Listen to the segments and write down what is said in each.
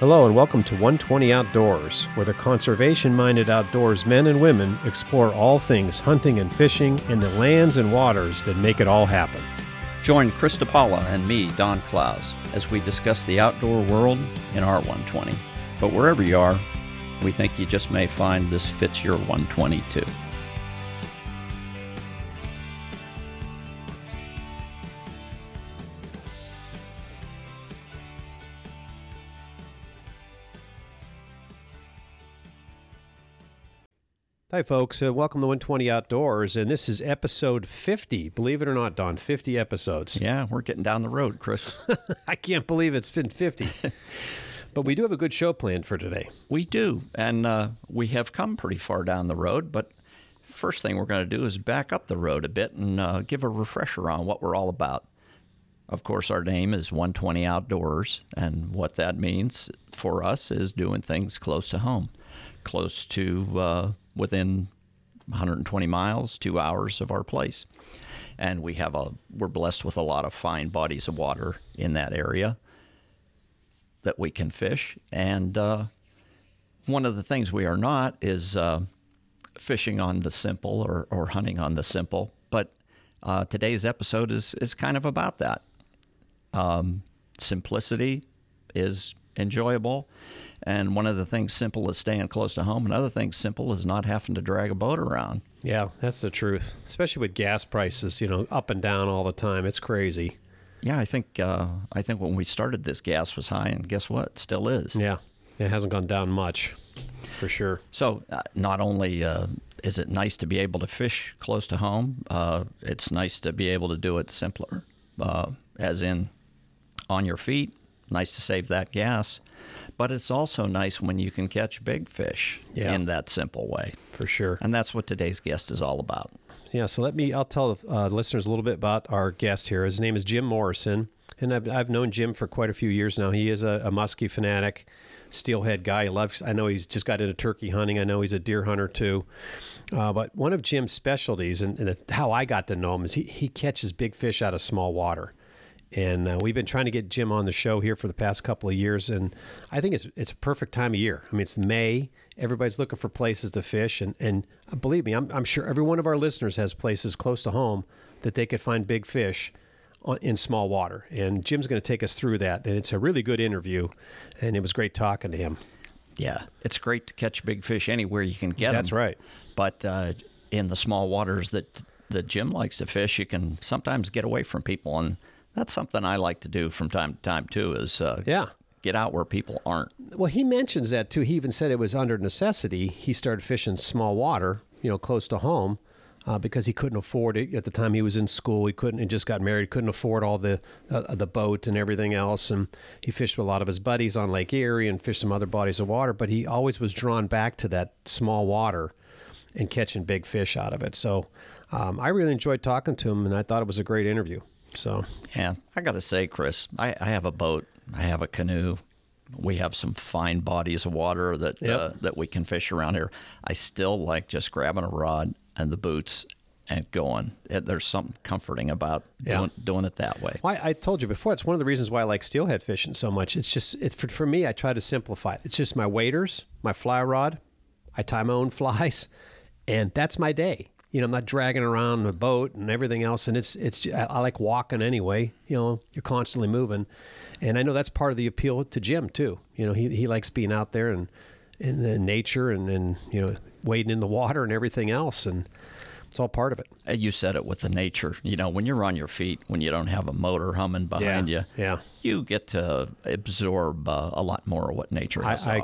Hello and welcome to 120 Outdoors, where the conservation-minded outdoors men and women explore all things hunting and fishing and the lands and waters that make it all happen. Join Chris DiPaola and me, Don Klaus, as we discuss the outdoor world in our 120. But wherever you are, we think you just may find this fits your 120 too. Hi, folks. Welcome to 120 Outdoors, and this is episode 50. Believe it or not, Don, 50 episodes. Yeah, we're getting down the road, Chris. I can't believe it's been 50. But we do have a good show planned for today. We do, and we have come pretty far down the road, but first thing we're going to do is back up the road a bit and give a refresher on what we're all about. Of course, our name is 120 Outdoors, and what that means for us is doing things close to home, close to within 120 miles, 2 hours of our place. And we're blessed with a lot of fine bodies of water in that area that we can fish. And one of the things we are not is fishing on the simple or hunting on the simple. But today's episode is kind of about that. Simplicity is enjoyable. And one of the things simple is staying close to home. Another thing simple is not having to drag a boat around. Yeah, that's the truth, especially with gas prices, you know, up and down all the time. It's crazy. Yeah, I think when we started this, gas was high, and guess what? It still is. Yeah, it hasn't gone down much, for sure. So not only is it nice to be able to fish close to home, it's nice to be able to do it simpler, as in on your feet. Nice to save that gas. But it's also nice when you can catch big fish in that simple way. For sure. And that's what today's guest is all about. Yeah, so I'll tell the listeners a little bit about our guest here. His name is Jim Morrison, and I've known Jim for quite a few years now. He is a muskie fanatic, steelhead guy. I know he's just got into turkey hunting. I know he's a deer hunter too. But one of Jim's specialties, and how I got to know him, is he catches big fish out of small water. And we've been trying to get Jim on the show here for the past couple of years, and I think it's a perfect time of year. I mean, it's May. Everybody's looking for places to fish, and believe me, I'm sure every one of our listeners has places close to home that they could find big fish in small water. And Jim's going to take us through that, and it's a really good interview, and it was great talking to him. Yeah, it's great to catch big fish anywhere you can get them. That's right. But in the small waters that Jim likes to fish, you can sometimes get away from people, and that's something I like to do from time to time, too, is get out where people aren't. Well, he mentions that, too. He even said it was under necessity. He started fishing small water, you know, close to home, because he couldn't afford it. At the time he was in school, he just got married, couldn't afford all the boat and everything else. And he fished with a lot of his buddies on Lake Erie and fished some other bodies of water, but he always was drawn back to that small water and catching big fish out of it. So I really enjoyed talking to him, and I thought it was a great interview. So, yeah, I got to say, Chris, I have a boat. I have a canoe. We have some fine bodies of water that we can fish around here. I still like just grabbing a rod and the boots and going. There's something comforting about doing it that way. Well, I told you before, it's one of the reasons why I like steelhead fishing so much. It's just, for me, I try to simplify it. It's just my waders, my fly rod. I tie my own flies, and that's my day. You know, I'm not dragging around a boat and everything else. And I like walking anyway. You know, you're constantly moving. And I know that's part of the appeal to Jim, too. You know, he likes being out there and in nature and, you know, wading in the water and everything else. And it's all part of it. You said it with the nature. You know, when you're on your feet, when you don't have a motor humming behind you get to absorb a lot more of what nature has to offer.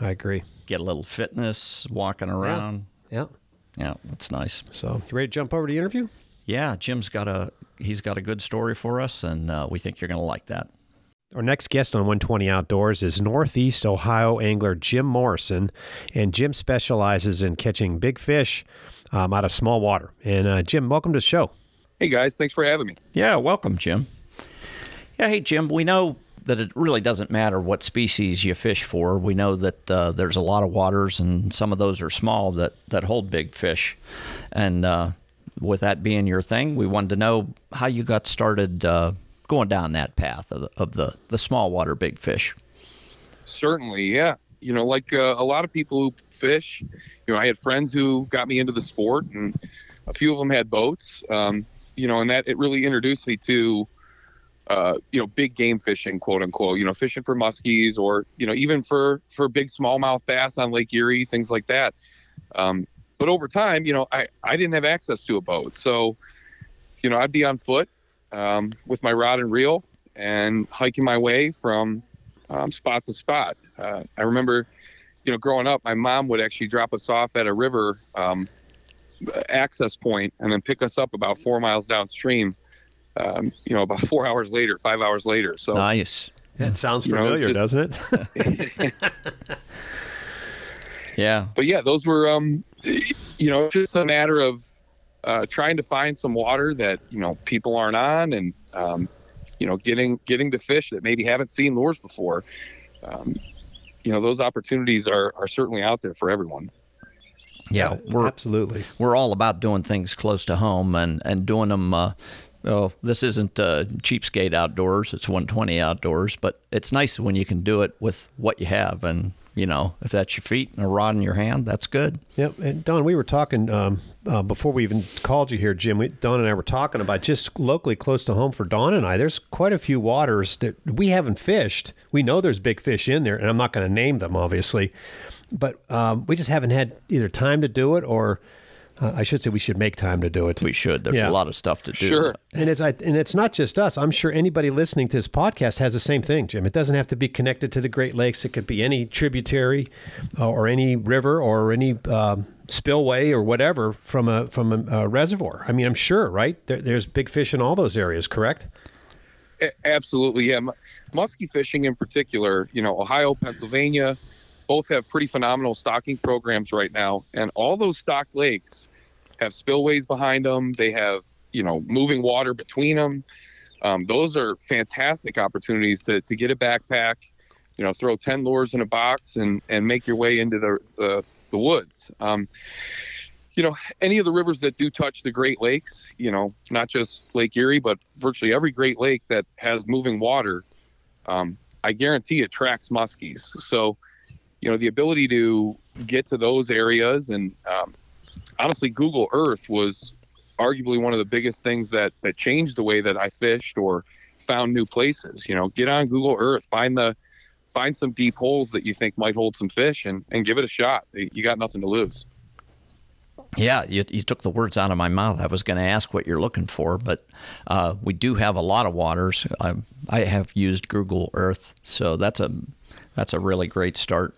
I agree. Get a little fitness walking around. Yeah. Yeah, that's nice. So, you ready to jump over to the interview? Yeah, Jim's got a good story for us, and we think you're going to like that. Our next guest on 120 Outdoors is Northeast Ohio angler Jim Morrison, and Jim specializes in catching big fish out of small water. And Jim, welcome to the show. Hey guys, thanks for having me. Yeah, welcome, Jim. Yeah, hey Jim, we know that it really doesn't matter what species you fish for. We know that there's a lot of waters, and some of those are small that hold big fish. And with that being your thing, we wanted to know how you got started going down that path of the small water big fish. Certainly, yeah. You know, like a lot of people who fish, you know, I had friends who got me into the sport, and a few of them had boats, you know, and that it really introduced me to, you know, big game fishing, quote unquote, you know, fishing for muskies or, you know, even for big smallmouth bass on Lake Erie, things like that. But over time, you know, I didn't have access to a boat. So, you know, I'd be on foot with my rod and reel and hiking my way from spot to spot. I remember, you know, growing up, my mom would actually drop us off at a river access point and then pick us up about 4 miles downstream, you know, about 4 hours later, 5 hours later. So nice. That sounds familiar, know, just, doesn't it? Yeah. But yeah, those were, you know, just a matter of trying to find some water that, you know, people aren't on and, you know, getting to fish that maybe haven't seen lures before. You know, those opportunities are certainly out there for everyone. Yeah, absolutely. We're all about doing things close to home and doing them. Oh, this isn't cheapskate outdoors. It's 120 outdoors, but it's nice when you can do it with what you have. And, you know, if that's your feet and a rod in your hand, that's good. Yep. And Don, we were talking before we even called you here, Jim. Don and I were talking about just locally close to home for Don and I. There's quite a few waters that we haven't fished. We know there's big fish in there, and I'm not going to name them, obviously. But we just haven't had either time to do it, or I should say we should make time to do it. We should. There's a lot of stuff to do. Sure. And it's not just us. I'm sure anybody listening to this podcast has the same thing, Jim. It doesn't have to be connected to the Great Lakes. It could be any tributary or any river or any spillway or whatever from a reservoir. I mean, I'm sure, right? There's big fish in all those areas, correct? Absolutely, yeah. Musky fishing in particular, you know, Ohio, Pennsylvania, both have pretty phenomenal stocking programs right now. And all those stocked lakes have spillways behind them. They have, you know, moving water between them. Those are fantastic opportunities to get a backpack, you know, throw 10 lures in a box and make your way into the woods. You know, any of the rivers that do touch the Great Lakes, you know, not just Lake Erie, but virtually every Great Lake that has moving water, I guarantee it attracts muskies. So, you know, the ability to get to those areas and honestly, Google Earth was arguably one of the biggest things that changed the way that I fished or found new places. You know, get on Google Earth, find some deep holes that you think might hold some fish and give it a shot. You got nothing to lose. Yeah, you took the words out of my mouth. I was going to ask what you're looking for, but we do have a lot of waters. I have used Google Earth, so that's a really great start.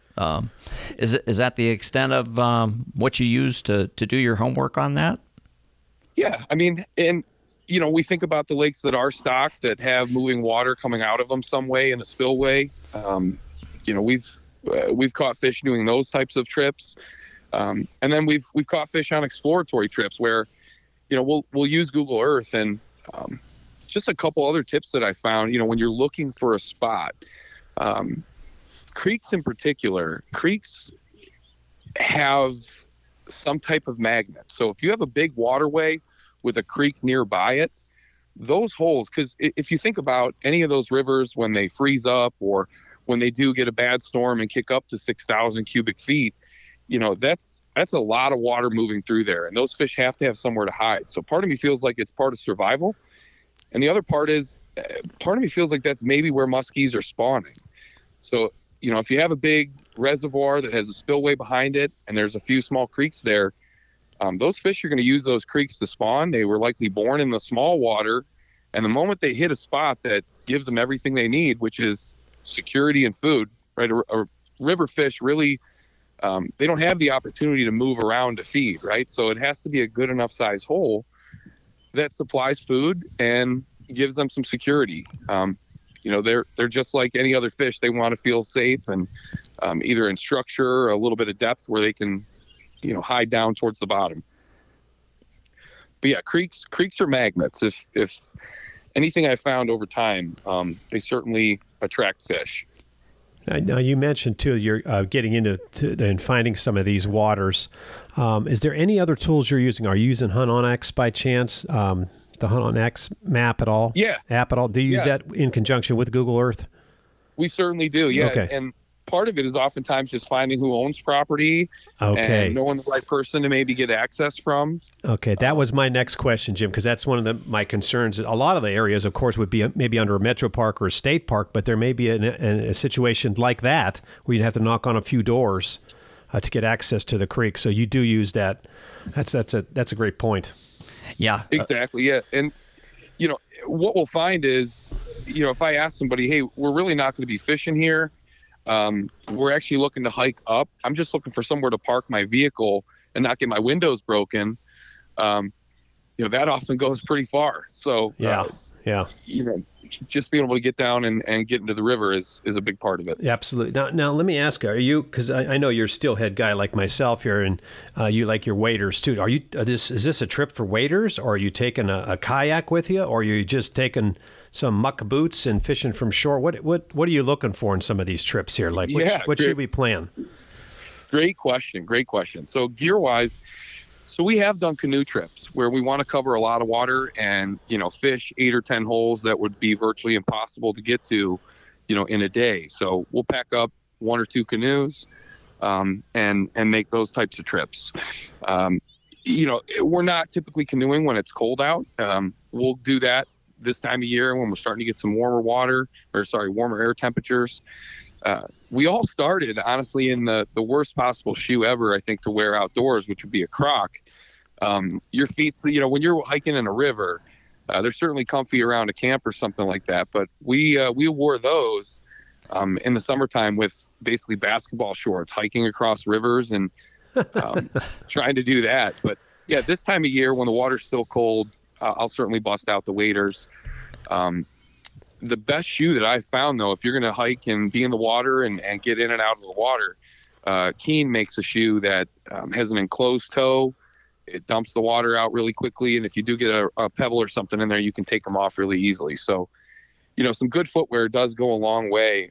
Is that the extent of what you use to do your homework on that? Yeah, I mean, and, you know, we think about the lakes that are stocked that have moving water coming out of them some way in a spillway. You know, we've caught fish doing those types of trips. And then we've caught fish on exploratory trips where, you know, we'll use Google Earth and just a couple other tips that I found. You know, when you're looking for a spot, creeks in particular, creeks have some type of magnet. So if you have a big waterway with a creek nearby it, those holes, because if you think about any of those rivers when they freeze up or when they do get a bad storm and kick up to 6,000 cubic feet, you know, that's a lot of water moving through there. And those fish have to have somewhere to hide. So part of me feels like it's part of survival. And the other part is, part of me feels like that's maybe where muskies are spawning. So, you know, if you have a big reservoir that has a spillway behind it and there's a few small creeks there, those fish are going to use those creeks to spawn. They were likely born in the small water. And the moment they hit a spot that gives them everything they need, which is security and food, right? A river fish really, they don't have the opportunity to move around to feed, right? So it has to be a good enough size hole that supplies food and gives them some security. You know, they're just like any other fish. They want to feel safe and either in structure or a little bit of depth where they can, you know, hide down towards the bottom. But yeah, creeks are magnets. If anything I found over time, they certainly attract fish. Now you mentioned too, you're getting into and finding some of these waters. Is there any other tools you're using? Are you using Hunt Onyx by chance? The Hunt Onyx map at all? Yeah. App at all? Do you use that in conjunction with Google Earth? We certainly do, yeah. Okay. And part of it is oftentimes just finding who owns property and knowing the right person to maybe get access from. Okay, that was my next question, Jim, because that's one of my concerns. A lot of the areas, of course, would be maybe under a metro park or a state park, but there may be a situation like that where you'd have to knock on a few doors to get access to the creek. So you do use that. That's a great point. Yeah, exactly. Yeah, and you know what we'll find is, you know, if I ask somebody, hey, we're really not going to be fishing here. We're actually looking to hike up. I'm just looking for somewhere to park my vehicle and not get my windows broken. You know, that often goes pretty far. So yeah, you know, just being able to get down and get into the river is a big part of it. Absolutely. Now let me ask, are you, because I know you're a steelhead guy like myself here, and you like your waders too. Is this a trip for waders, or are you taking a kayak with you, or are you just taking some muck boots and fishing from shore? What are you looking for in some of these trips here? Like, what should we plan? Great question. So gear wise, so we have done canoe trips where we want to cover a lot of water and, you know, fish 8 or 10 holes that would be virtually impossible to get to, you know, in a day. So we'll pack up 1 or 2 canoes, and make those types of trips. You know, we're not typically canoeing when it's cold out. We'll do that this time of year when we're starting to get some warmer air temperatures. We all started, honestly, in the worst possible shoe ever, I think, to wear outdoors, which would be a croc. Your feet, you know, when you're hiking in a river, they're certainly comfy around a camp or something like that. But we wore those in the summertime with basically basketball shorts, hiking across rivers and trying to do that. But, yeah, this time of year when the water's still cold, I'll certainly bust out the waders. The best shoe that I found, though, if you're going to hike and be in the water and get in and out of the water, Keen makes a shoe that has an enclosed toe. It dumps the water out really quickly, and if you do get a pebble or something in there, you can take them off really easily. So, you know, some good footwear does go a long way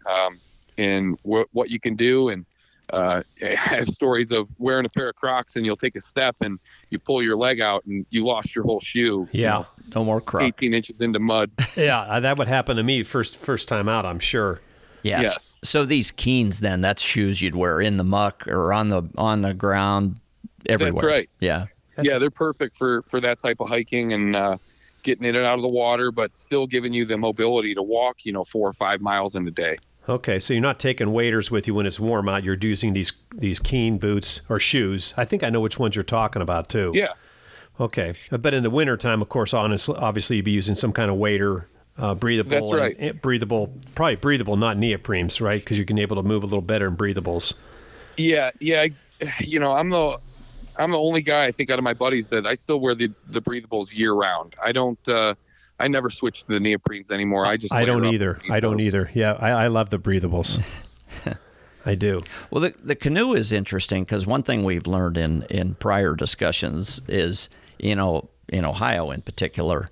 in what you can do. And I have stories of wearing a pair of Crocs and you'll take a step and you pull your leg out and you lost your whole shoe. Yeah, you know, no more Crocs. 18 inches into mud. Yeah, that would happen to me first time out, I'm sure. Yes. So these Keens, then, that's shoes you'd wear in the muck or on the ground everywhere. That's right. Yeah. They're perfect for that type of hiking and getting in and out of the water, but still giving you the mobility to walk, you know, 4 or 5 miles in a day. Okay, so you're not taking waders with you when it's warm out. You're using these Keen boots or shoes. I think I know which ones you're talking about, too. Yeah. Okay. But in the wintertime, of course, obviously, you'd be using some kind of wader, breathable. That's right. And breathable, probably breathable, not neoprenes, right? Because you can be able to move a little better in breathables. Yeah. You know, I'm the only guy, I think, out of my buddies that I still wear the breathables year-round. I don't... I never switch to the neoprenes anymore. I don't either. Yeah, I love the breathables. I do. Well, the canoe is interesting because one thing we've learned in prior discussions is, you know, in Ohio in particular,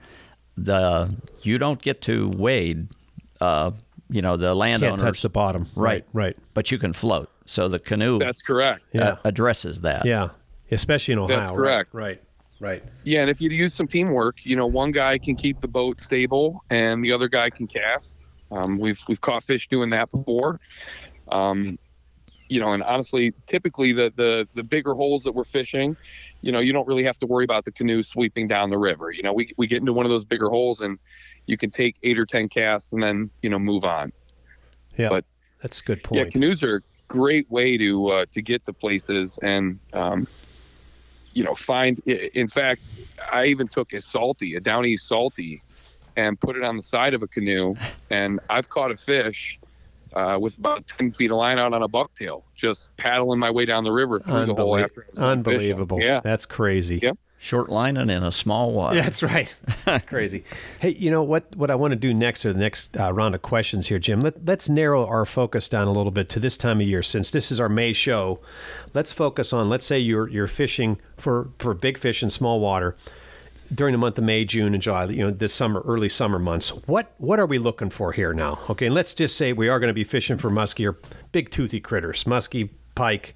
you don't get to wade. You know, the landowners can't touch the bottom. Right. But you can float. So the canoe. That's correct. Addresses that. Yeah, especially in Ohio. That's correct. Right. Yeah, and if you use some teamwork, you know, one guy can keep the boat stable and the other guy can cast. We've caught fish doing that before. You know, and honestly, typically the bigger holes that we're fishing, you know, you don't really have to worry about the canoe sweeping down the river. You know, we get into one of those bigger holes and you can take 8 or 10 casts and then, you know, move on. Yeah, but that's a good point. Yeah, canoes are a great way to get to places and you know, in fact, I even took a down east salty, and put it on the side of a canoe. And I've caught a fish with about 10 feet of line out on a bucktail, just paddling my way down the river through the hole after. Unbelievable. Yeah. That's crazy. Yep. Short lining in a small water. Yeah, that's right. That's crazy. Hey, you know, what I want to do next are the next round of questions here, Jim. Let's narrow our focus down a little bit to this time of year. Since this is our May show, let's focus on, let's say you're fishing for big fish in small water during the month of May, June, and July, you know, this summer, early summer months. What are we looking for here now? Okay, and let's just say we are going to be fishing for musky or big toothy critters, musky, pike,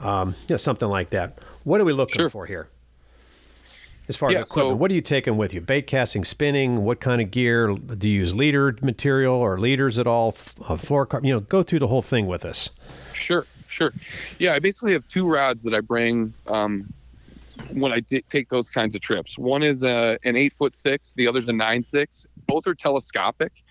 you know, something like that. What are we looking for here? As far as equipment, what are you taking with you? Bait casting, spinning, what kind of gear? Do you use leader material or leaders at all? You know, go through the whole thing with us. Sure. Yeah, I basically have two rods that I bring when I take those kinds of trips. One is an 8'6", the other's a 9'6". Both are telescopic.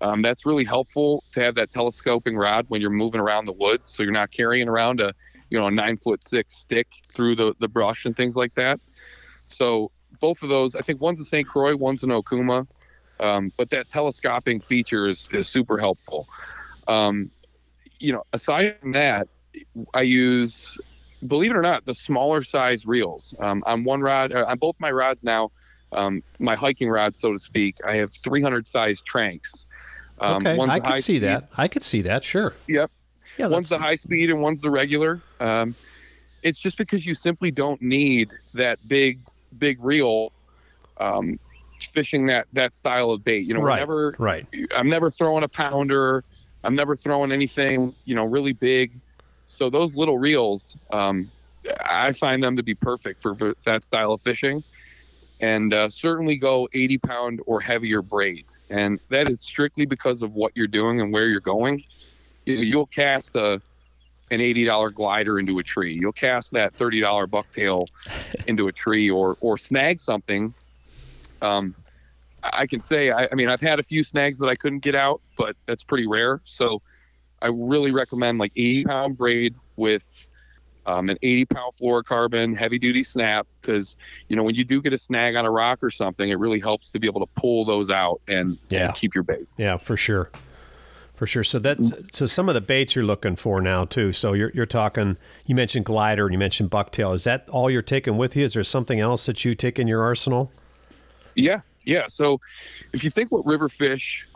That's really helpful to have that telescoping rod when you're moving around the woods, so you're not carrying around a 9'6" stick through the brush and things like that. So both of those, I think one's a St. Croix, one's an Okuma, but that telescoping feature is super helpful. You know, aside from that, I use, believe it or not, the smaller size reels. On one rod, on both my rods now, my hiking rod, so to speak, I have 300 size tranks. Okay, I could see that. I could see that, sure. Yep. Yeah, one's the high speed and one's the regular. It's just because you simply don't need that big reel fishing that style of bait. You know, right. I'm never throwing a pounder. I'm never throwing anything, you know, really big. So those little reels, I find them to be perfect for that style of fishing. And certainly go 80-pound or heavier braid. And that is strictly because of what you're doing and where you're going. You'll cast an $80 glider into a tree. You'll cast that $30 bucktail into a tree or snag something. I can say, I mean, I've had a few snags that I couldn't get out, but that's pretty rare. So I really recommend like 80-pound braid with an 80-pound fluorocarbon, heavy-duty snap, because, you know, when you do get a snag on a rock or something, it really helps to be able to pull those out and keep your bait. Yeah, for sure. For sure. So so some of the baits you're looking for now too. So you're talking, you mentioned glider and you mentioned bucktail. Is that all you're taking with you? Is there something else that you take in your arsenal? Yeah. So if you think what river fish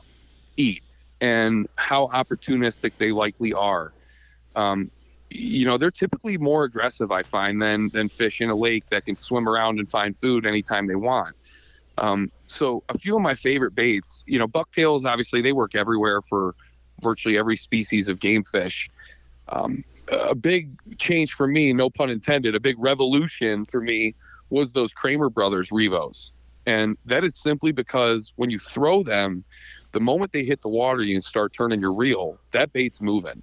eat and how opportunistic they likely are, you know, they're typically more aggressive, I find, than fish in a lake that can swim around and find food anytime they want. So a few of my favorite baits, you know, bucktails, obviously they work everywhere for virtually every species of game fish. A big change for me, no pun intended, a big revolution for me was those Kramer brothers Revos. And that is simply because when you throw them, the moment they hit the water, you start turning your reel, that bait's moving.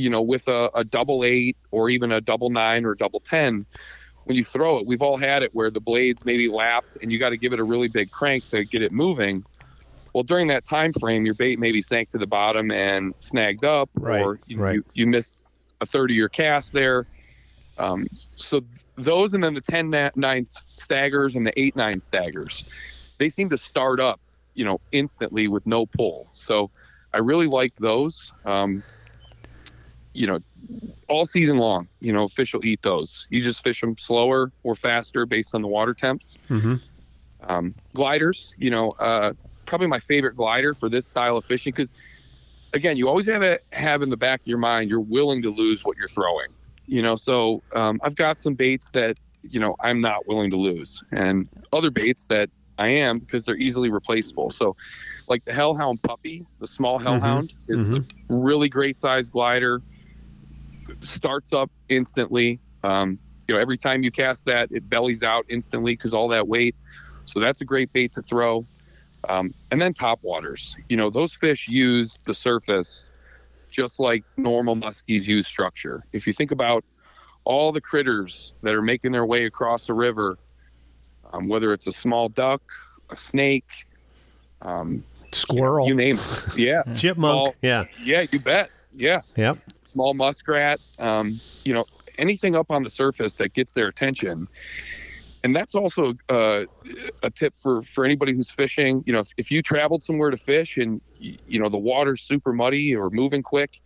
You know, with a 8 or even a 9 or 10, when you throw it, we've all had it where the blades maybe lapped and you got to give it a really big crank to get it moving. Well, during that time frame, your bait maybe sank to the bottom and snagged up, you missed a third of your cast there. So those, and then the 10-9 staggers and the 8-9 staggers, they seem to start up, you know, instantly with no pull. So I really like those. You know, all season long, you know, fish will eat those. You just fish them slower or faster based on the water temps. Mm-hmm. Gliders, you know, probably my favorite glider for this style of fishing, because again, you always have in the back of your mind you're willing to lose what you're throwing, you know. So I've got some baits that, you know, I'm not willing to lose, and other baits that I am, because they're easily replaceable. So like the Hellhound puppy, the small Hellhound, mm-hmm. is a really great size glider, starts up instantly. You know, every time you cast that, it bellies out instantly because all that weight. So that's a great bait to throw. And then topwaters, you know, those fish use the surface just like normal muskies use structure. If you think about all the critters that are making their way across a river, whether it's a small duck, a snake, squirrel, you name it. Yeah. Chipmunk. Small, yeah, you bet. Yeah. Yep. Small muskrat, you know, anything up on the surface that gets their attention. And that's also a tip for anybody who's fishing. You know, if you traveled somewhere to fish and, you know, the water's super muddy or moving quick,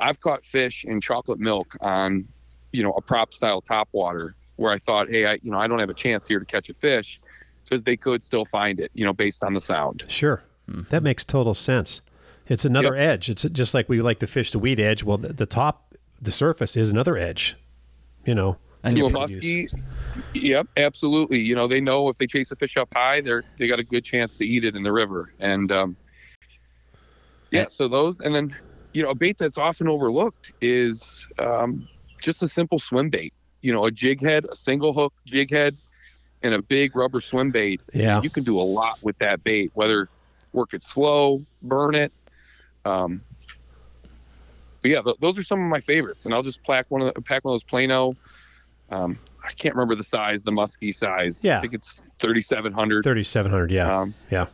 I've caught fish in chocolate milk on, you know, a prop style topwater where I thought, hey, you know, I don't have a chance here to catch a fish, because they could still find it, you know, based on the sound. Sure. Mm-hmm. That makes total sense. It's another edge. It's just like we like to fish the weed edge. Well, the surface is another edge, you know. To a muskie, yep, absolutely. You know, they know if they chase a fish up high, they got a good chance to eat it in the river. And so those, and then, you know, a bait that's often overlooked is just a simple swim bait. you know, a jig head, a single hook jig head, and a big rubber swim bait. Yeah. You can do a lot with that bait, whether work it slow, burn it. But yeah, those are some of my favorites. And I'll just pack one of those Plano. I can't remember the size, the muskie size. Yeah. I think it's 3,700. 3,700. Yeah. Yeah.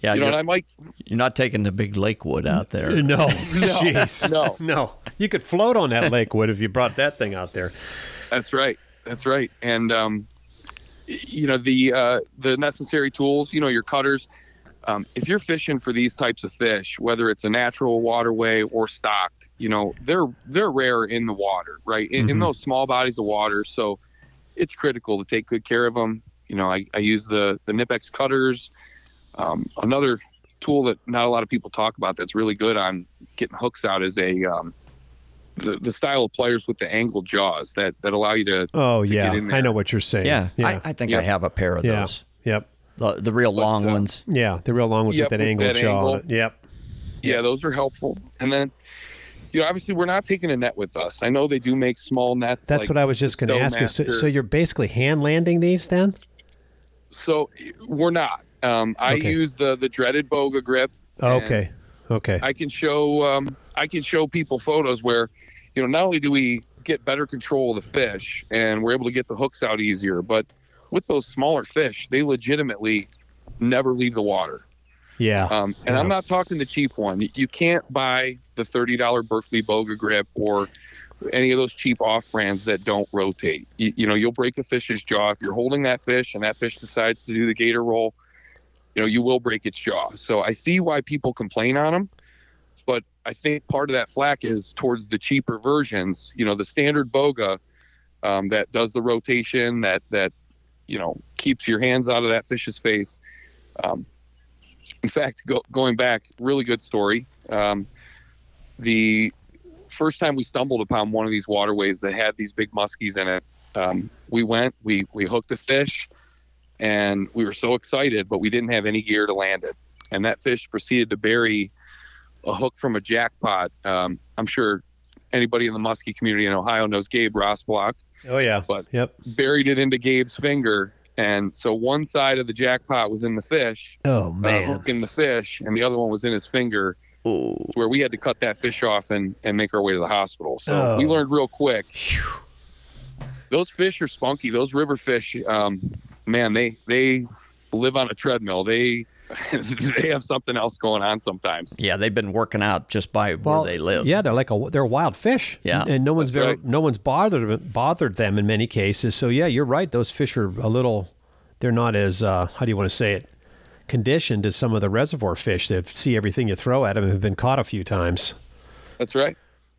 Yeah, you know, and I might. You're not taking the big lakewood out there. No, jeez, no. You could float on that lakewood if you brought that thing out there. That's right. And you know, the necessary tools. You know, your cutters. If you're fishing for these types of fish, whether it's a natural waterway or stocked, you know, they're rare in the water, right? In those small bodies of water, so it's critical to take good care of them. You know, I use the Nip-X cutters. Another tool that not a lot of people talk about that's really good on getting hooks out is the style of pliers with the angled jaws that allow you to. Oh, to get in there. I know what you're saying. Yeah. I think I have a pair of those. Yep. The real long ones. Yeah, the real long ones with that angled jaw. Yep. Yeah, those are helpful. And then, you know, obviously we're not taking a net with us. I know they do make small nets. That's like what I was just going to ask you. So you're basically hand landing these then? So we're not. I use the dreaded Boga grip. Okay. I can show people photos where, you know, not only do we get better control of the fish and we're able to get the hooks out easier, but with those smaller fish, they legitimately never leave the water. Yeah. And I'm not talking the cheap one. You can't buy the $30 Berkeley Boga grip or any of those cheap off brands that don't rotate. You know, you'll break the fish's jaw. If you're holding that fish and that fish decides to do the gator roll, you know, you will break its jaw. So I see why people complain on them, but I think part of that flack is towards the cheaper versions. You know, the standard Boga that does the rotation, that you know, keeps your hands out of that fish's face. In fact, going back, really good story. The first time we stumbled upon one of these waterways that had these big muskies in it, we hooked a fish. And we were so excited, but we didn't have any gear to land it. And that fish proceeded to bury a hook from a jackpot. I'm sure anybody in the muskie community in Ohio knows Gabe Rossblock. Oh, yeah. But buried it into Gabe's finger. And so one side of the jackpot was in the fish. Oh, man. Hook in the fish. And the other one was in his finger. Ooh. Where we had to cut that fish off and make our way to the hospital. So we learned real quick. Whew. Those fish are spunky. Those river fish... man, they live on a treadmill. They have something else going on sometimes. Yeah, they've been working out just by where they live. Yeah, they're wild fish. Yeah, and no one's bothered them in many cases. So yeah, you're right. Those fish are they're not as how do you want to say it, conditioned as some of the reservoir fish that see everything you throw at them and have been caught a few times. That's right.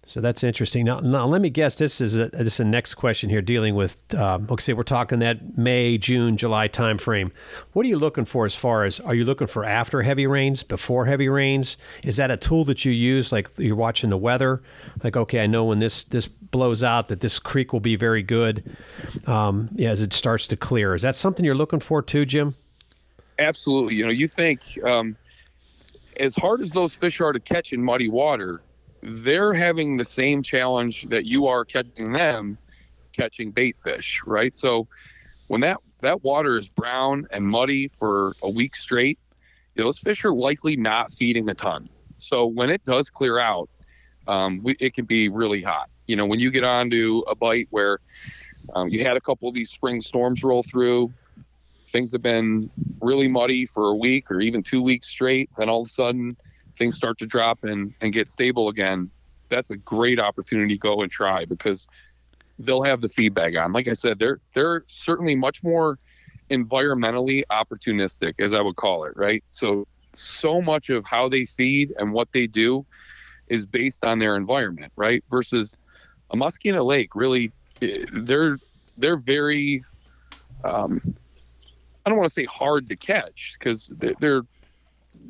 So that's interesting. Now let me guess. This is the next question here, dealing with. Okay, we're talking that May, June, July time frame. What are you looking for as far as? Are you looking for after heavy rains, before heavy rains? Is that a tool that you use? Like you're watching the weather. Like, okay, I know when this blows out that this creek will be very good as it starts to clear. Is that something you're looking for too, Jim? Absolutely. You know, you think as hard as those fish are to catch in muddy water, they're having the same challenge that you are catching them catching bait fish, right? So when that water is brown and muddy for a week straight, those fish are likely not feeding a ton. So when it does clear out, it can be really hot. You know, when you get onto a bite where you had a couple of these spring storms roll through, things have been really muddy for a week or even 2 weeks straight, then all of a sudden things start to drop and get stable again. That's a great opportunity to go and try because they'll have the feedback on. Like I said, they're certainly much more environmentally opportunistic, as I would call it, right? So much of how they feed and what they do is based on their environment, right? Versus a muskie in a lake, really, they're very, I don't want to say hard to catch because they're,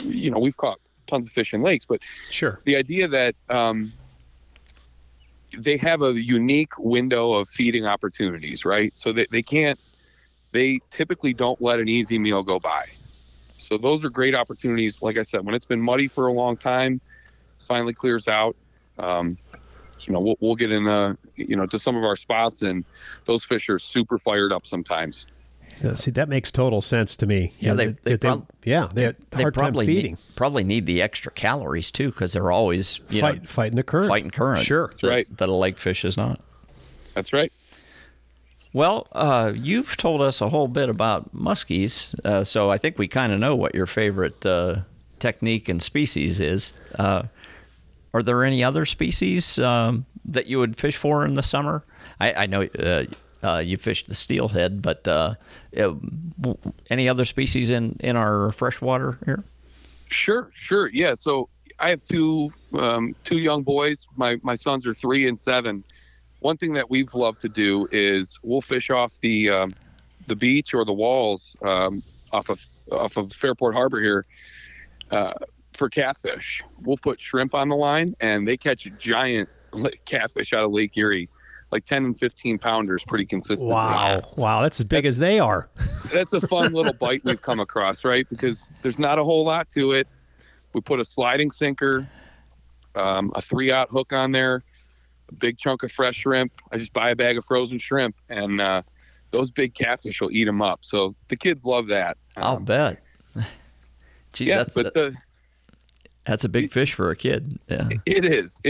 you know, we've caught tons of fish in lakes, but sure, the idea that they have a unique window of feeding opportunities, right? So they typically don't let an easy meal go by. So those are great opportunities. Like I said, when it's been muddy for a long time, finally clears out, you know, we'll get in, you know, to some of our spots, and those fish are super fired up sometimes. See, that makes total sense to me. Yeah, they probably need the extra calories too, because they're always fighting the current. Fighting current, sure. That's right. That a lake fish is not. That's right. Well, you've told us a whole bit about muskies, so I think we kind of know what your favorite technique and species is. Are there any other species that you would fish for in the summer? I know you fished the steelhead, but any other species in our freshwater here? Sure, yeah. So I have two young boys. My sons are 3 and 7. One thing that we've loved to do is we'll fish off the beach or the walls off of Fairport Harbor here for catfish. We'll put shrimp on the line, and they catch a giant catfish out of Lake Erie, like 10 and 15 pounders pretty consistently. Wow, that's as big as they are. That's a fun little bite we've come across, right? Because there's not a whole lot to it. We put a sliding sinker, a 3-aught hook on there, a big chunk of fresh shrimp. I just buy a bag of frozen shrimp, and those big catfish will eat them up. So the kids love that. I'll bet. Geez, yeah, that's a big fish for a kid. Yeah, it is.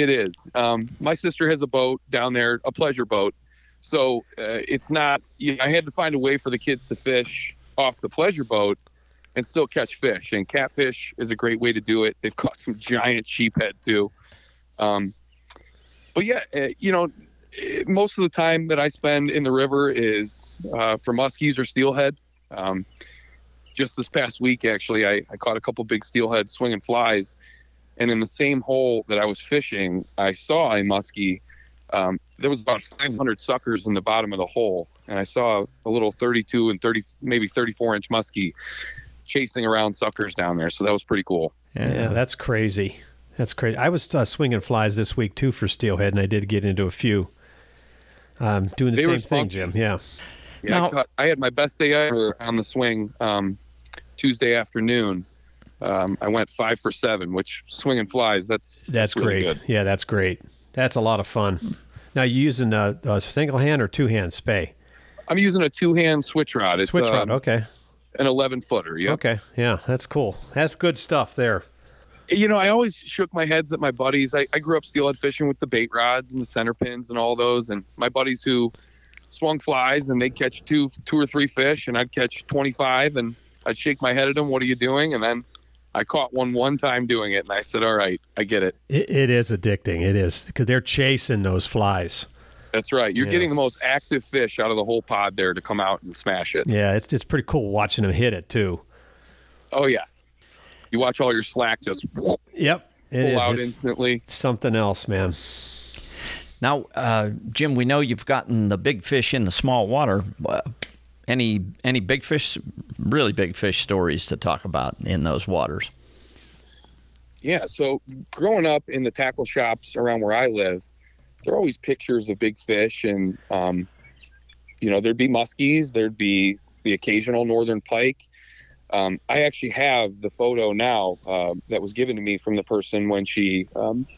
My sister has a boat down there, a pleasure boat. So it's not, you know, I had to find a way for the kids to fish off the pleasure boat and still catch fish. And catfish is a great way to do it. They've caught some giant sheephead too. But yeah, you know, most of the time that I spend in the river is for muskies or steelhead. Just this past week, actually, I caught a couple big steelhead swinging flies. And in the same hole that I was fishing, I saw a muskie. There was about 500 suckers in the bottom of the hole. And I saw a little 32 and 30, maybe 34-inch muskie chasing around suckers down there. So that was pretty cool. Yeah, that's crazy. That's crazy. I was swinging flies this week, too, for steelhead, and I did get into a few. Doing the same thing, Jim. Yeah. Now, I had my best day ever on the swing Tuesday afternoon. I went 5 for 7, which swinging flies, that's really great. Good. Yeah, that's great. That's a lot of fun. Now, you using a single hand or two-hand spay? I'm using a two-hand switch rod. It's, switch rod, okay. An 11-footer, yeah. Okay, yeah, that's cool. That's good stuff there. You know, I always shook my heads at my buddies. I grew up steelhead fishing with the bait rods and the center pins and all those. And my buddies who swung flies, and they'd catch two or three fish, and I'd catch 25, and I'd shake my head at them, what are you doing? And then I caught one time doing it, and I said, all right, I get it. It is addicting. It is, because they're chasing those flies. That's right. You're getting the most active fish out of the whole pod there to come out and smash it. Yeah, it's pretty cool watching them hit it, too. Oh, yeah. You watch all your slack just pull out instantly. It's something else, man. Now, Jim, we know you've gotten the big fish in the small water. Any big fish, really big fish stories to talk about in those waters? Yeah, so growing up in the tackle shops around where I live, there are always pictures of big fish. And, you know, there'd be muskies. There'd be the occasional northern pike. I actually have the photo now that was given to me from the person when she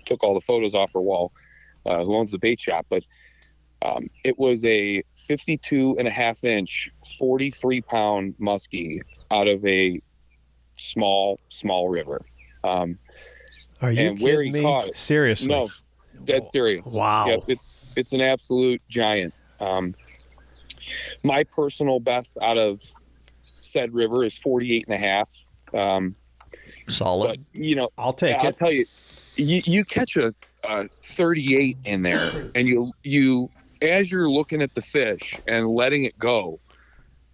took all the photos off her wall, who owns the bait shop. But it was a 52.5-inch, 43-pound muskie out of a small river. Are you and kidding where he me? Caught it, seriously? No, dead serious. Wow. Yep, it's an absolute giant. My personal best out of said river is 48.5. Solid. But, you know, I'll take it. I'll tell you, you catch a 38 in there, and you as you're looking at the fish and letting it go,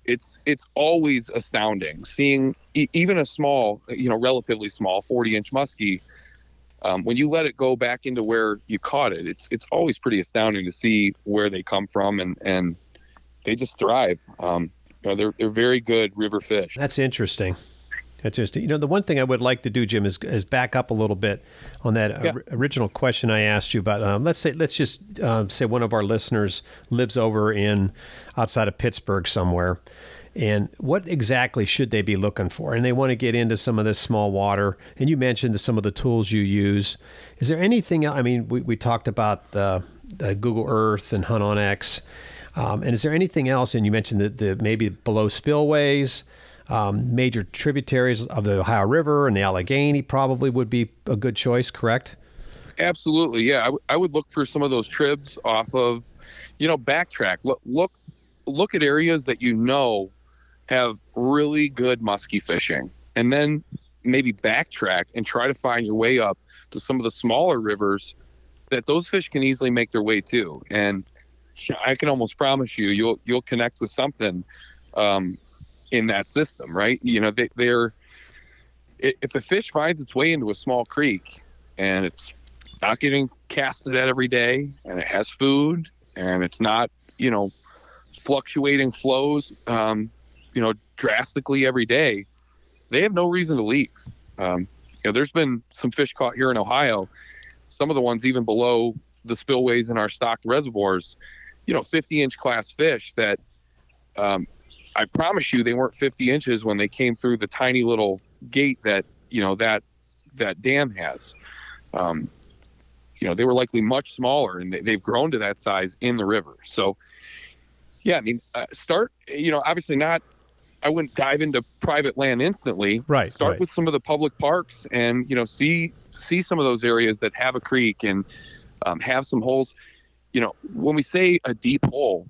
it's always astounding seeing even a small, you know, relatively small 40-inch muskie. When you let it go back into where you caught it, it's always pretty astounding to see where they come from, and they just thrive. You know, they're very good river fish. That's interesting. That's just, you know, the one thing I would like to do, Jim, is back up a little bit on that original question I asked you about. Let's just say one of our listeners lives over outside of Pittsburgh somewhere, and what exactly should they be looking for? And they want to get into some of this small water. And you mentioned some of the tools you use. Is there anything else? I mean, we talked about the Google Earth and Hunt Onyx. And is there anything else? And you mentioned the maybe below spillways, major tributaries of the Ohio River and the Allegheny probably would be a good choice, correct? Absolutely, yeah. I would look for some of those tribs off of, you know, backtrack. Look at areas that you know have really good musky fishing, and then maybe backtrack and try to find your way up to some of the smaller rivers that those fish can easily make their way to. And I can almost promise you, you'll connect with something in that system, right? You know, if the fish finds its way into a small creek and it's not getting casted at every day, and it has food, and it's not, you know, fluctuating flows, you know, drastically every day, they have no reason to leave. You know, there's been some fish caught here in Ohio, some of the ones even below the spillways in our stocked reservoirs, you know, 50-inch class fish that I promise you they weren't 50 inches when they came through the tiny little gate that, you know, that dam has. You know, they were likely much smaller, and they've grown to that size in the river. So, yeah, I mean, start, you know, obviously not, I wouldn't dive into private land instantly. Right. Start with some of the public parks and, you know, see some of those areas that have a creek and have some holes. You know, when we say a deep hole,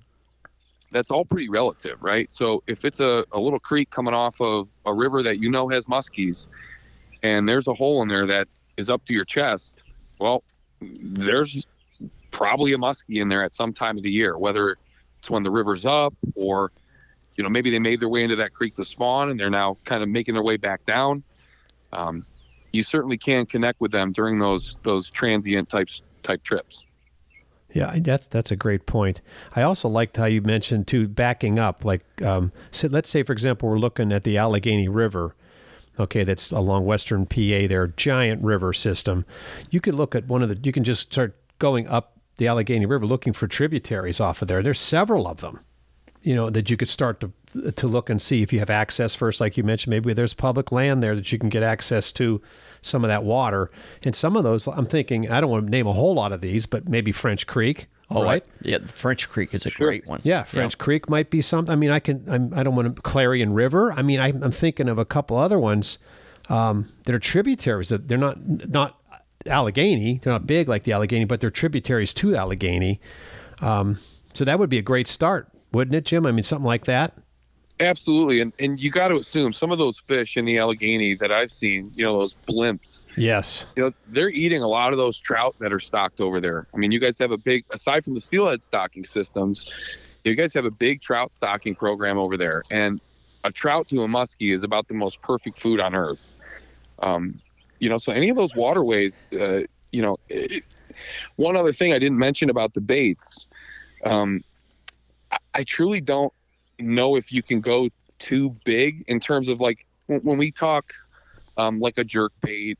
that's all pretty relative, right? So if it's a little creek coming off of a river that you know has muskies, and there's a hole in there that is up to your chest, well, there's probably a muskie in there at some time of the year, whether it's when the river's up or, you know, maybe they made their way into that creek to spawn and they're now kind of making their way back down. You certainly can connect with them during those transient type trips. Yeah, that's a great point. I also liked how you mentioned too backing up, like so let's say, for example, we're looking at the Allegheny River. Okay, that's along western PA there, giant river system. You could look at you can just start going up the Allegheny River looking for tributaries off of there. There's several of them, you know, that you could start to look and see if you have access first, like you mentioned. Maybe there's public land there that you can get access to some of that water. And some of those, I'm thinking, I don't want to name a whole lot of these, but maybe French Creek. All right. Yeah, French Creek is a great one. Yeah, French Creek might be something. I mean, I don't want to Clarion River. I mean, I'm thinking of a couple other ones that are tributaries. That they're not Allegheny. They're not big like the Allegheny, but they're tributaries to Allegheny. So that would be a great start, wouldn't it, Jim? I mean, something like that. Absolutely, and you got to assume some of those fish in the Allegheny that I've seen, you know, those blimps. Yes. You know, they're eating a lot of those trout that are stocked over there. I mean, you guys have aside from the steelhead stocking systems, you guys have a big trout stocking program over there. And a trout to a muskie is about the most perfect food on earth. You know, so any of those waterways, you know, one other thing I didn't mention about the baits, I truly don't know if you can go too big in terms of, like, when we talk like a jerk bait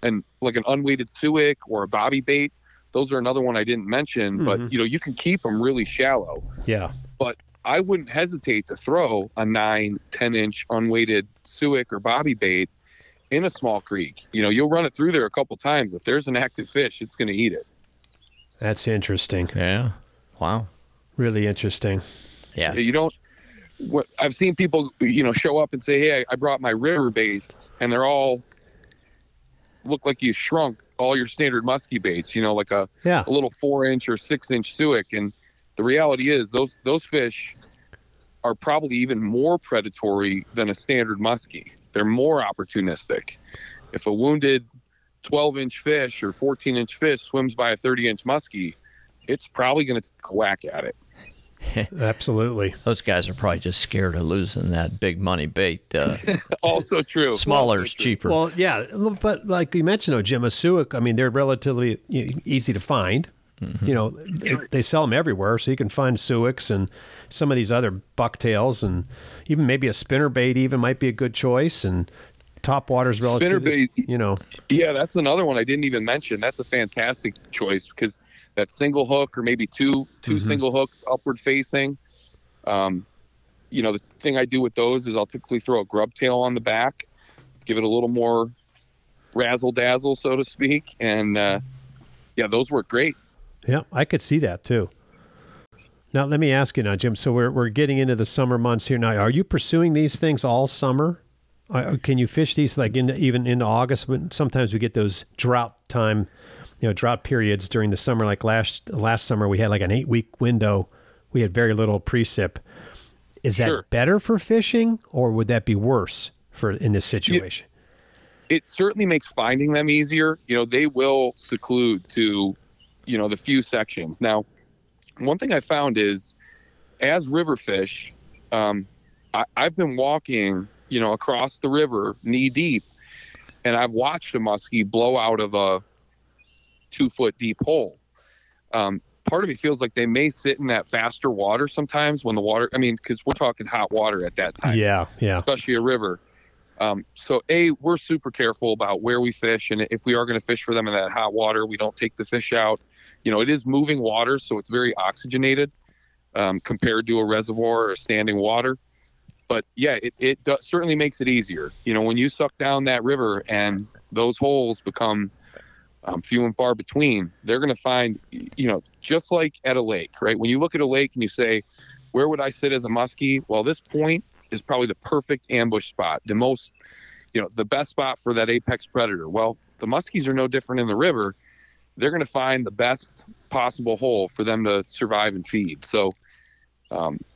and like an unweighted suic or a bobby bait. Those are another one I didn't mention, mm-hmm. But you know, you can keep them really shallow. Yeah, but I wouldn't hesitate to throw a 9-10 inch unweighted suic or bobby bait in a small creek. You know, you'll run it through there a couple times. If there's an active fish, it's going to eat it. That's interesting. Yeah, wow, really interesting. Yeah, you don't. What I've seen people, you know, show up and say, hey, I brought my river baits, and they're all look like you shrunk all your standard musky baits, you know, like a little 4-inch or 6-inch suic. And the reality is those fish are probably even more predatory than a standard muskie. They're more opportunistic. If a wounded 12-inch fish or 14-inch fish swims by a 30-inch muskie, it's probably going to take a whack at it. Absolutely. Those guys are probably just scared of losing that big money bait. Also true. Smaller's cheaper. Well, yeah, but like you mentioned, though, Jim, a suic, I mean, they're relatively easy to find. Mm-hmm. You know, they sell them everywhere, so you can find suics and some of these other bucktails, and even maybe a spinnerbait even might be a good choice, and topwaters relatively, you know. Yeah, that's another one I didn't even mention. That's a fantastic choice because that single hook or maybe two mm-hmm. single hooks upward facing, you know, the thing I do with those is I'll typically throw a grub tail on the back, give it a little more razzle dazzle, so to speak. And yeah, those work great. Yeah, I could see that too. Now, let me ask you now, Jim, so we're getting into the summer months here now. Are you pursuing these things all summer? Can you fish these like even into August? When sometimes we get those drought time, you know, drought periods during the summer. Like last summer, we had like an 8-week window. We had very little precip. Is that better for fishing, or would that be worse for in this situation? It certainly makes finding them easier. You know, they will seclude to, you know, the few sections. Now, one thing I found is as river fish, I've been walking, you know, across the river knee deep, and I've watched a muskie blow out of a 2-foot deep hole. Part of me feels like they may sit in that faster water sometimes when the water, I mean, because we're talking hot water at that time. Yeah, yeah. Especially a river. So we're super careful about where we fish, and if we are going to fish for them in that hot water, we don't take the fish out. You know, it is moving water, so it's very oxygenated compared to a reservoir or standing water. But yeah, it certainly makes it easier. You know, when you suck down that river and those holes become few and far between, they're going to find, you know, just like at a lake, right? When you look at a lake and you say, where would I sit as a muskie? Well, this point is probably the perfect ambush spot, the most, you know, the best spot for that apex predator. Well, the muskies are no different in the river. They're going to find the best possible hole for them to survive and feed. So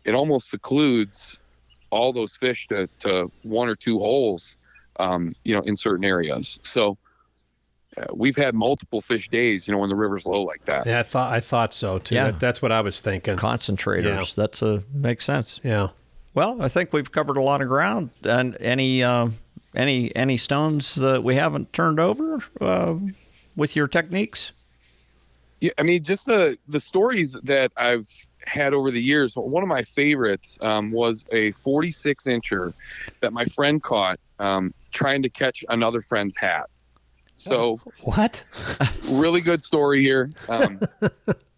it almost secludes all those fish to one or two holes, you know, in certain areas. So we've had multiple fish days, you know, when the river's low like that. Yeah, I thought so too. Yeah. That's what I was thinking. Concentrators. Yeah. That's makes sense. Yeah. Well, I think we've covered a lot of ground, and any stones that we haven't turned over with your techniques. Yeah, I mean, just the stories that I've had over the years. One of my favorites was a 46-incher that my friend caught trying to catch another friend's hat. So what? Really good story here.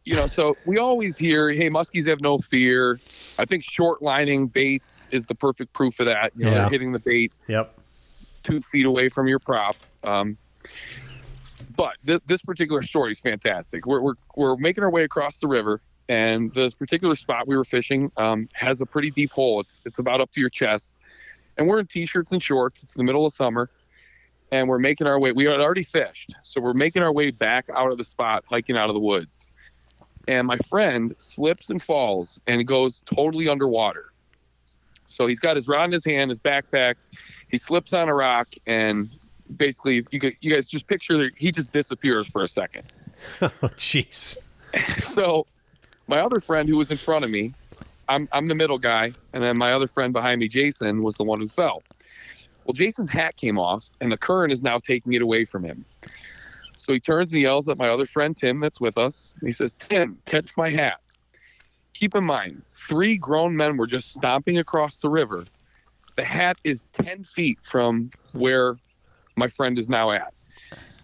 You know, so we always hear, hey, muskies have no fear. I think short lining baits is the perfect proof of that. You know, they're hitting the bait 2 feet away from your prop. But this particular story is fantastic. We're making our way across the river, and this particular spot we were fishing has a pretty deep hole. It's about up to your chest, and we're in t-shirts and shorts. It's the middle of summer. And we're making our way. We had already fished, so we're making our way back out of the spot, hiking out of the woods. And my friend slips and falls and goes totally underwater. So he's got his rod in his hand, his backpack. He slips on a rock, and basically, you guys just picture that he just disappears for a second. Oh, jeez. So my other friend who was in front of me, I'm the middle guy, and then my other friend behind me, Jason, was the one who fell. Well, Jason's hat came off, and the current is now taking it away from him. So he turns and he yells at my other friend, Tim, that's with us. And he says, Tim, catch my hat. Keep in mind, 3 grown men were just stomping across the river. The hat is 10 feet from where my friend is now at.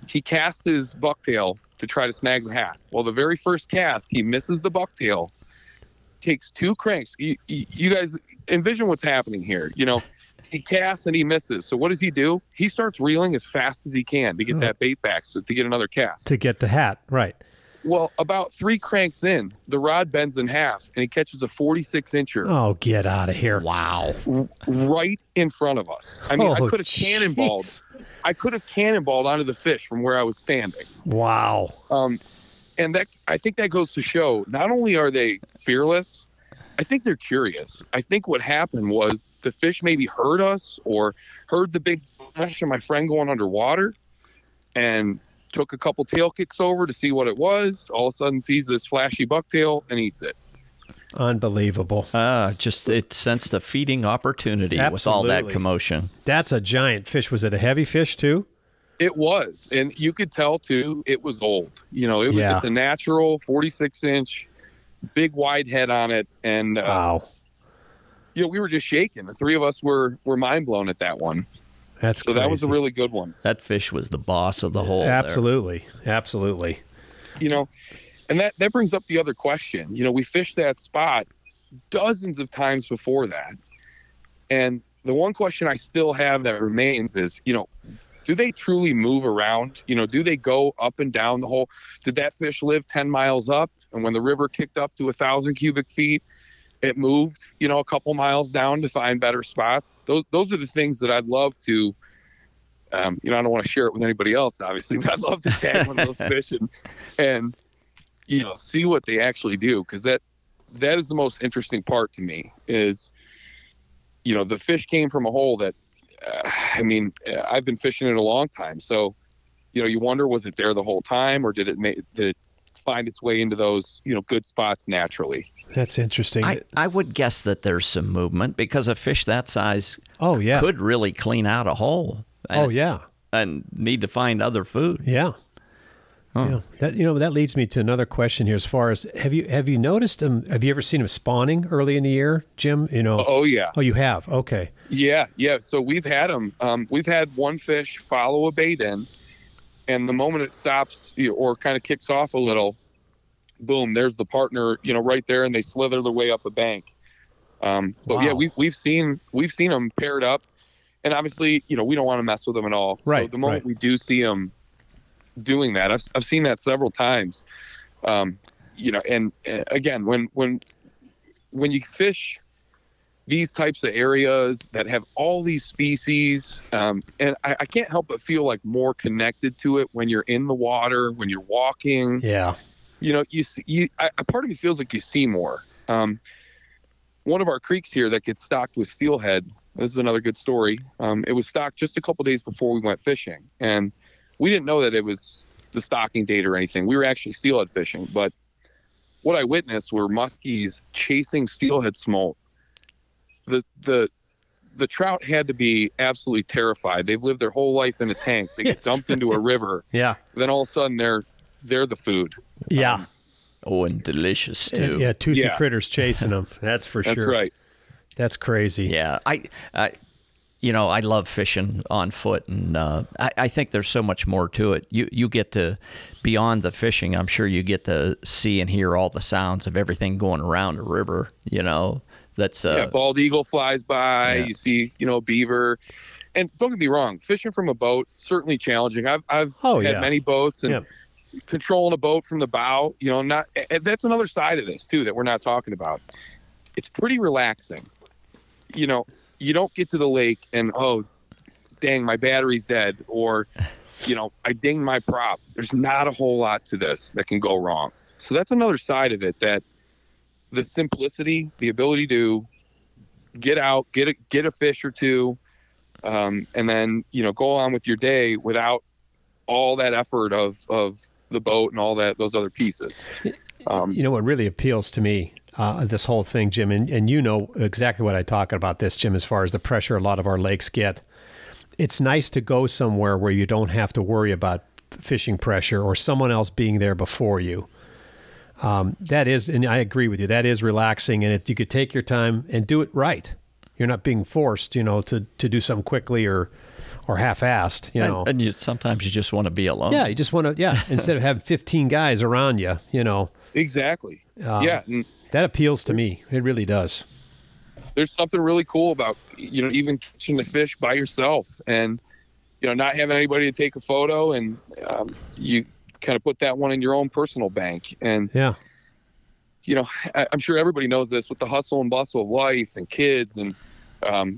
He casts his bucktail to try to snag the hat. Well, the very first cast, he misses the bucktail, takes 2 cranks. You guys envision what's happening here, you know. He casts and he misses. So what does he do? He starts reeling as fast as he can to get that bait back, so to get another cast. To get the hat, right. Well, about 3 cranks in, the rod bends in half, and he catches a 46-incher. Oh, get out of here. Wow. Right in front of us. I mean, I could have cannonballed. I could have cannonballed onto the fish from where I was standing. Wow. And that, I think that goes to show, not only are they fearless, I think they're curious. I think what happened was the fish maybe heard us or heard the big splash of my friend going underwater and took a couple tail kicks over to see what it was. All of a sudden sees this flashy bucktail and eats it. Unbelievable. Just it sensed a feeding opportunity. Absolutely. With all that commotion. That's a giant fish. Was it a heavy fish too? It was. And you could tell too, it was old. You know, it's a natural 46-inch. Big wide head on it, and wow, you know, we were just shaking. The 3 of us were mind blown at that one. That's so crazy. That was a really good one. That fish was the boss of the whole. Absolutely, there. Absolutely. You know, and that brings up the other question. You know, we fished that spot dozens of times before that, And the one question I still have that remains is, you know, do they truly move around? You know, do they go up and down the whole? Did that fish live 10 miles up? And when the river kicked up to 1,000 cubic feet, it moved, you know, a couple miles down to find better spots. Those are the things that I'd love to, you know, I don't want to share it with anybody else, obviously, but I'd love to tag one of those fish and, you know, see what they actually do. Because that is the most interesting part to me is, you know, the fish came from a hole that, I mean, I've been fishing it a long time. So, you know, you wonder, was it there the whole time, or did it find its way into those, you know, good spots naturally? That's interesting. I would guess that there's some movement, because a fish that size could really clean out a hole. And need to find other food. Yeah. Huh. Yeah. That, you know, that leads me to another question here as far as, have you noticed them? Have you ever seen them spawning early in the year, Jim? You know? Oh, yeah. Oh, you have? Okay. Yeah. Yeah. So we've had them. We've had one fish follow a bait in, and the moment it stops, you know, or kind of kicks off a little, boom, there's the partner, you know, right there, and they slither their way up a bank. But wow. Yeah, we've seen them paired up, and obviously, you know, we don't want to mess with them at all. Right. So the moment we do see them doing that, I've seen that several times. You know, and again, when you fish these types of areas that have all these species, and I can't help but feel like more connected to it when you're in the water, when you're walking. Yeah. You know, a part of me feels like you see more. One of our creeks here that gets stocked with steelhead, this is another good story. It was stocked just a couple days before we went fishing. And we didn't know that it was the stocking date or anything. We were actually steelhead fishing. But what I witnessed were muskies chasing steelhead smolt. The trout had to be absolutely terrified. They've lived their whole life in a tank. They get dumped into a river. Yeah. Then all of a sudden they're the food. Yeah. And delicious too. And, toothy critters chasing them. That's for sure. That's right. That's crazy. Yeah. I you know, I love fishing on foot, and I think there's so much more to it. You get to, beyond the fishing, I'm sure you get to see and hear all the sounds of everything going around a river, you know. That's bald eagle flies by, you see, you know, beaver. And don't get me wrong, fishing from a boat, certainly challenging. I've had many boats, and controlling a boat from the bow, you know, not, that's another side of this too that we're not talking about. It's pretty relaxing. You know, you don't get to the lake and, oh, dang, my battery's dead, or, you know, I dinged my prop. There's not a whole lot to this that can go wrong. So that's another side of it, that the simplicity, the ability to get out, get a fish or two, and then, you know, go on with your day without all that effort of the boat and all that, those other pieces. You know, what really appeals to me, this whole thing, Jim, and you know exactly what I talk about this, Jim, as far as the pressure a lot of our lakes get. It's nice to go somewhere where you don't have to worry about fishing pressure or someone else being there before you. That is, and I agree with you, that is relaxing, and you could take your time and do it right. You're not being forced, you know, to do something quickly or half-assed, you know. And sometimes you just want to be alone. Yeah, you just want to, instead of having 15 guys around you, you know. Exactly. Yeah. And that appeals to me. It really does. There's something really cool about, you know, even catching the fish by yourself and, you know, not having anybody to take a photo, and you kind of put that one in your own personal bank. And, you know, I'm sure everybody knows this with the hustle and bustle of life and kids and,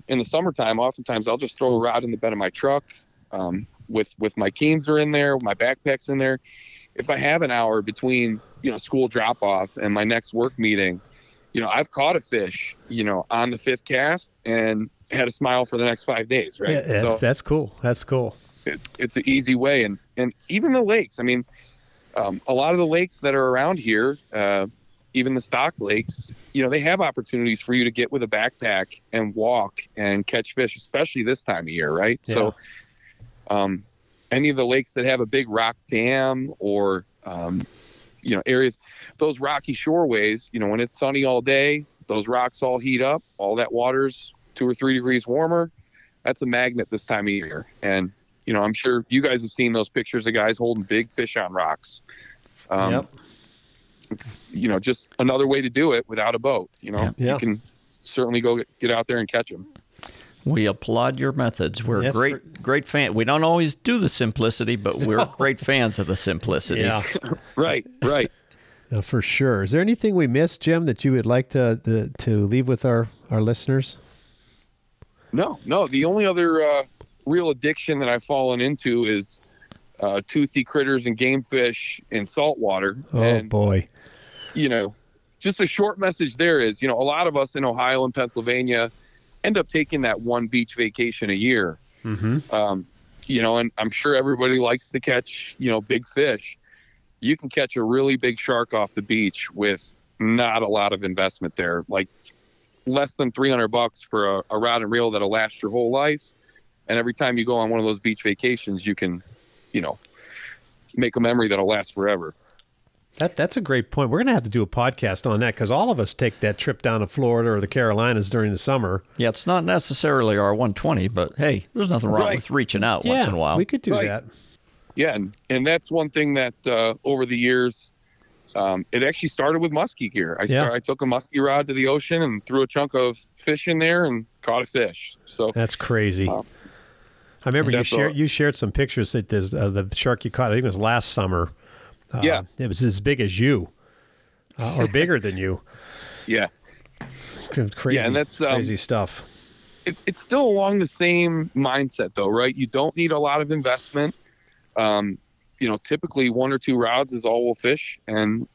in the summertime, oftentimes I'll just throw a rod in the bed of my truck, with my Keens are in there, my backpack's in there. If I have an hour between, you know, school drop off and my next work meeting, you know, I've caught a fish, you know, on the fifth cast and had a smile for the next 5 days. Right. Yeah, so that's cool. That's cool. It's an easy way. And even the lakes, I mean, a lot of the lakes that are around here, even the stock lakes, you know, they have opportunities for you to get with a backpack and walk and catch fish, especially this time of year, right? Yeah. So any of the lakes that have a big rock dam or, you know, areas, those rocky shoreways, you know, when it's sunny all day, those rocks all heat up, all that water's 2 or 3 degrees warmer. That's a magnet this time of year. And, you know, I'm sure you guys have seen those pictures of guys holding big fish on rocks. It's, you know, just another way to do it without a boat. You know, you can certainly go get out there and catch them. We applaud your methods. We're great fan. We don't always do the simplicity, but we're great fans of the simplicity. Yeah. Right. No, for sure. Is there anything we missed, Jim, that you would like to leave with our listeners? No. The only other real addiction that I've fallen into is toothy critters and game fish in saltwater. Oh boy. You know, just a short message there is, you know, a lot of us in Ohio and Pennsylvania end up taking that one beach vacation a year. Mm-hmm. You know, and I'm sure everybody likes to catch, you know, big fish. You can catch a really big shark off the beach with not a lot of investment there, like less than $300 for a rod and reel that'll last your whole life. And every time you go on one of those beach vacations, you can, you know, make a memory that'll last forever. That's a great point. We're going to have to do a podcast on that because all of us take that trip down to Florida or the Carolinas during the summer. Yeah, it's not necessarily our 120, but hey, there's nothing wrong with reaching out once in a while. We could do that. Yeah, and that's one thing that over the years, it actually started with musky gear. I took a musky rod to the ocean and threw a chunk of fish in there and caught a fish. So that's crazy. I remember you shared some pictures that this, the shark you caught, I think it was last summer. It was as big as you, or bigger than you. Yeah. Crazy, and that's, crazy stuff. It's still along the same mindset, though, right? You don't need a lot of investment. You know, typically one or two rods is all we'll fish and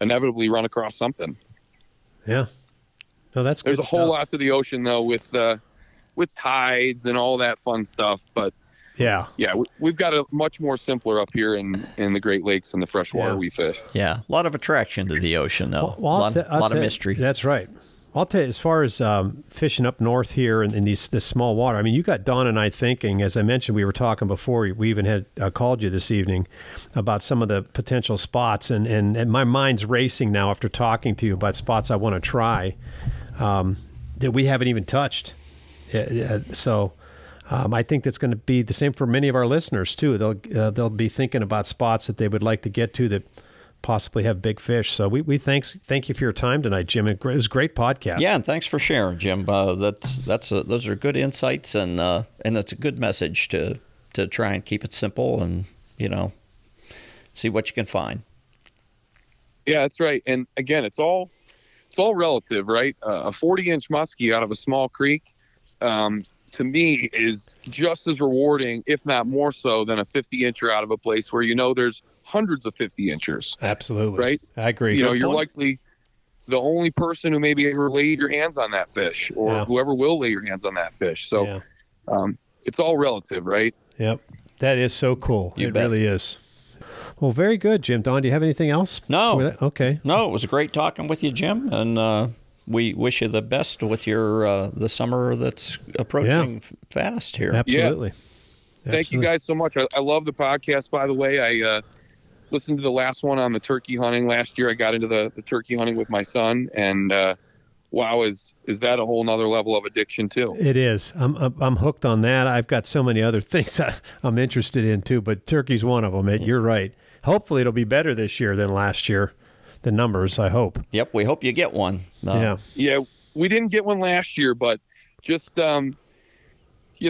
inevitably run across something. Yeah. No, that's good. There's a whole lot to the ocean though with tides and all that fun stuff, but yeah, we've got a much more simpler up here in the Great Lakes and the freshwater we fish. Yeah. A lot of attraction to the ocean though. Well, a lot of mystery. That's right. I'll tell you, as far as fishing up north here in this small water, I mean, you got Don and I thinking, as I mentioned, we were talking before we even had called you this evening about some of the potential spots, and my mind's racing now after talking to you about spots I want to try that we haven't even touched. So I think that's going to be the same for many of our listeners, too. They'll be thinking about spots that they would like to get to that possibly have big fish. So we thank you for your time tonight, Jim. It was a great podcast. Yeah, and thanks for sharing, Jim. Those are good insights, and it's a good message to try and keep it simple and, you know, see what you can find. Yeah, that's right. And again, it's all relative, right? A 40-inch muskie out of a small creek to me is just as rewarding, if not more so, than a 50-incher out of a place where, you know, there's hundreds of 50-inchers. Absolutely. Right? I agree. You know, you're likely the only person who maybe ever laid your hands on that fish or whoever will lay your hands on that fish. So it's all relative, right? Yep. That is so cool. It really is. Well, very good, Jim. Don, do you have anything else? No. Okay. No, it was great talking with you, Jim. And we wish you the best with your the summer that's approaching fast here. Absolutely. Yeah. Thank you guys so much. I love the podcast, by the way. I listened to the last one on the turkey hunting last year. I got into the turkey hunting with my son, and wow, is that a whole nother level of addiction too? It is. I'm hooked on that. I've got so many other things I'm interested in too, but turkey's one of them. You're right. Hopefully it'll be better this year than last year. The numbers, I hope. Yep, we hope you get one. Yeah, we didn't get one last year, but just you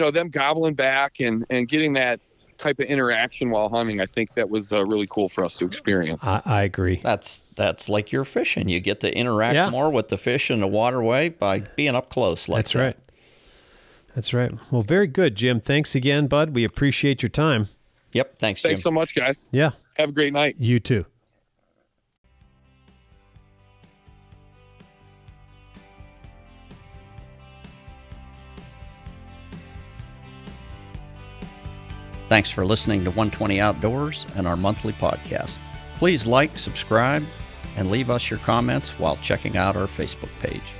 know, them gobbling back and getting that type of interaction while hunting, I think that was really cool for us to experience. I agree. That's like you're fishing. You get to interact more with the fish in the waterway by being up close like that. Right. That's right. Well, very good, Jim. Thanks again, bud. We appreciate your time. Yep, thanks, Jim. Thanks so much, guys. Yeah. Have a great night. You too. Thanks for listening to 120 Outdoors and our monthly podcast. Please like, subscribe, and leave us your comments while checking out our Facebook page.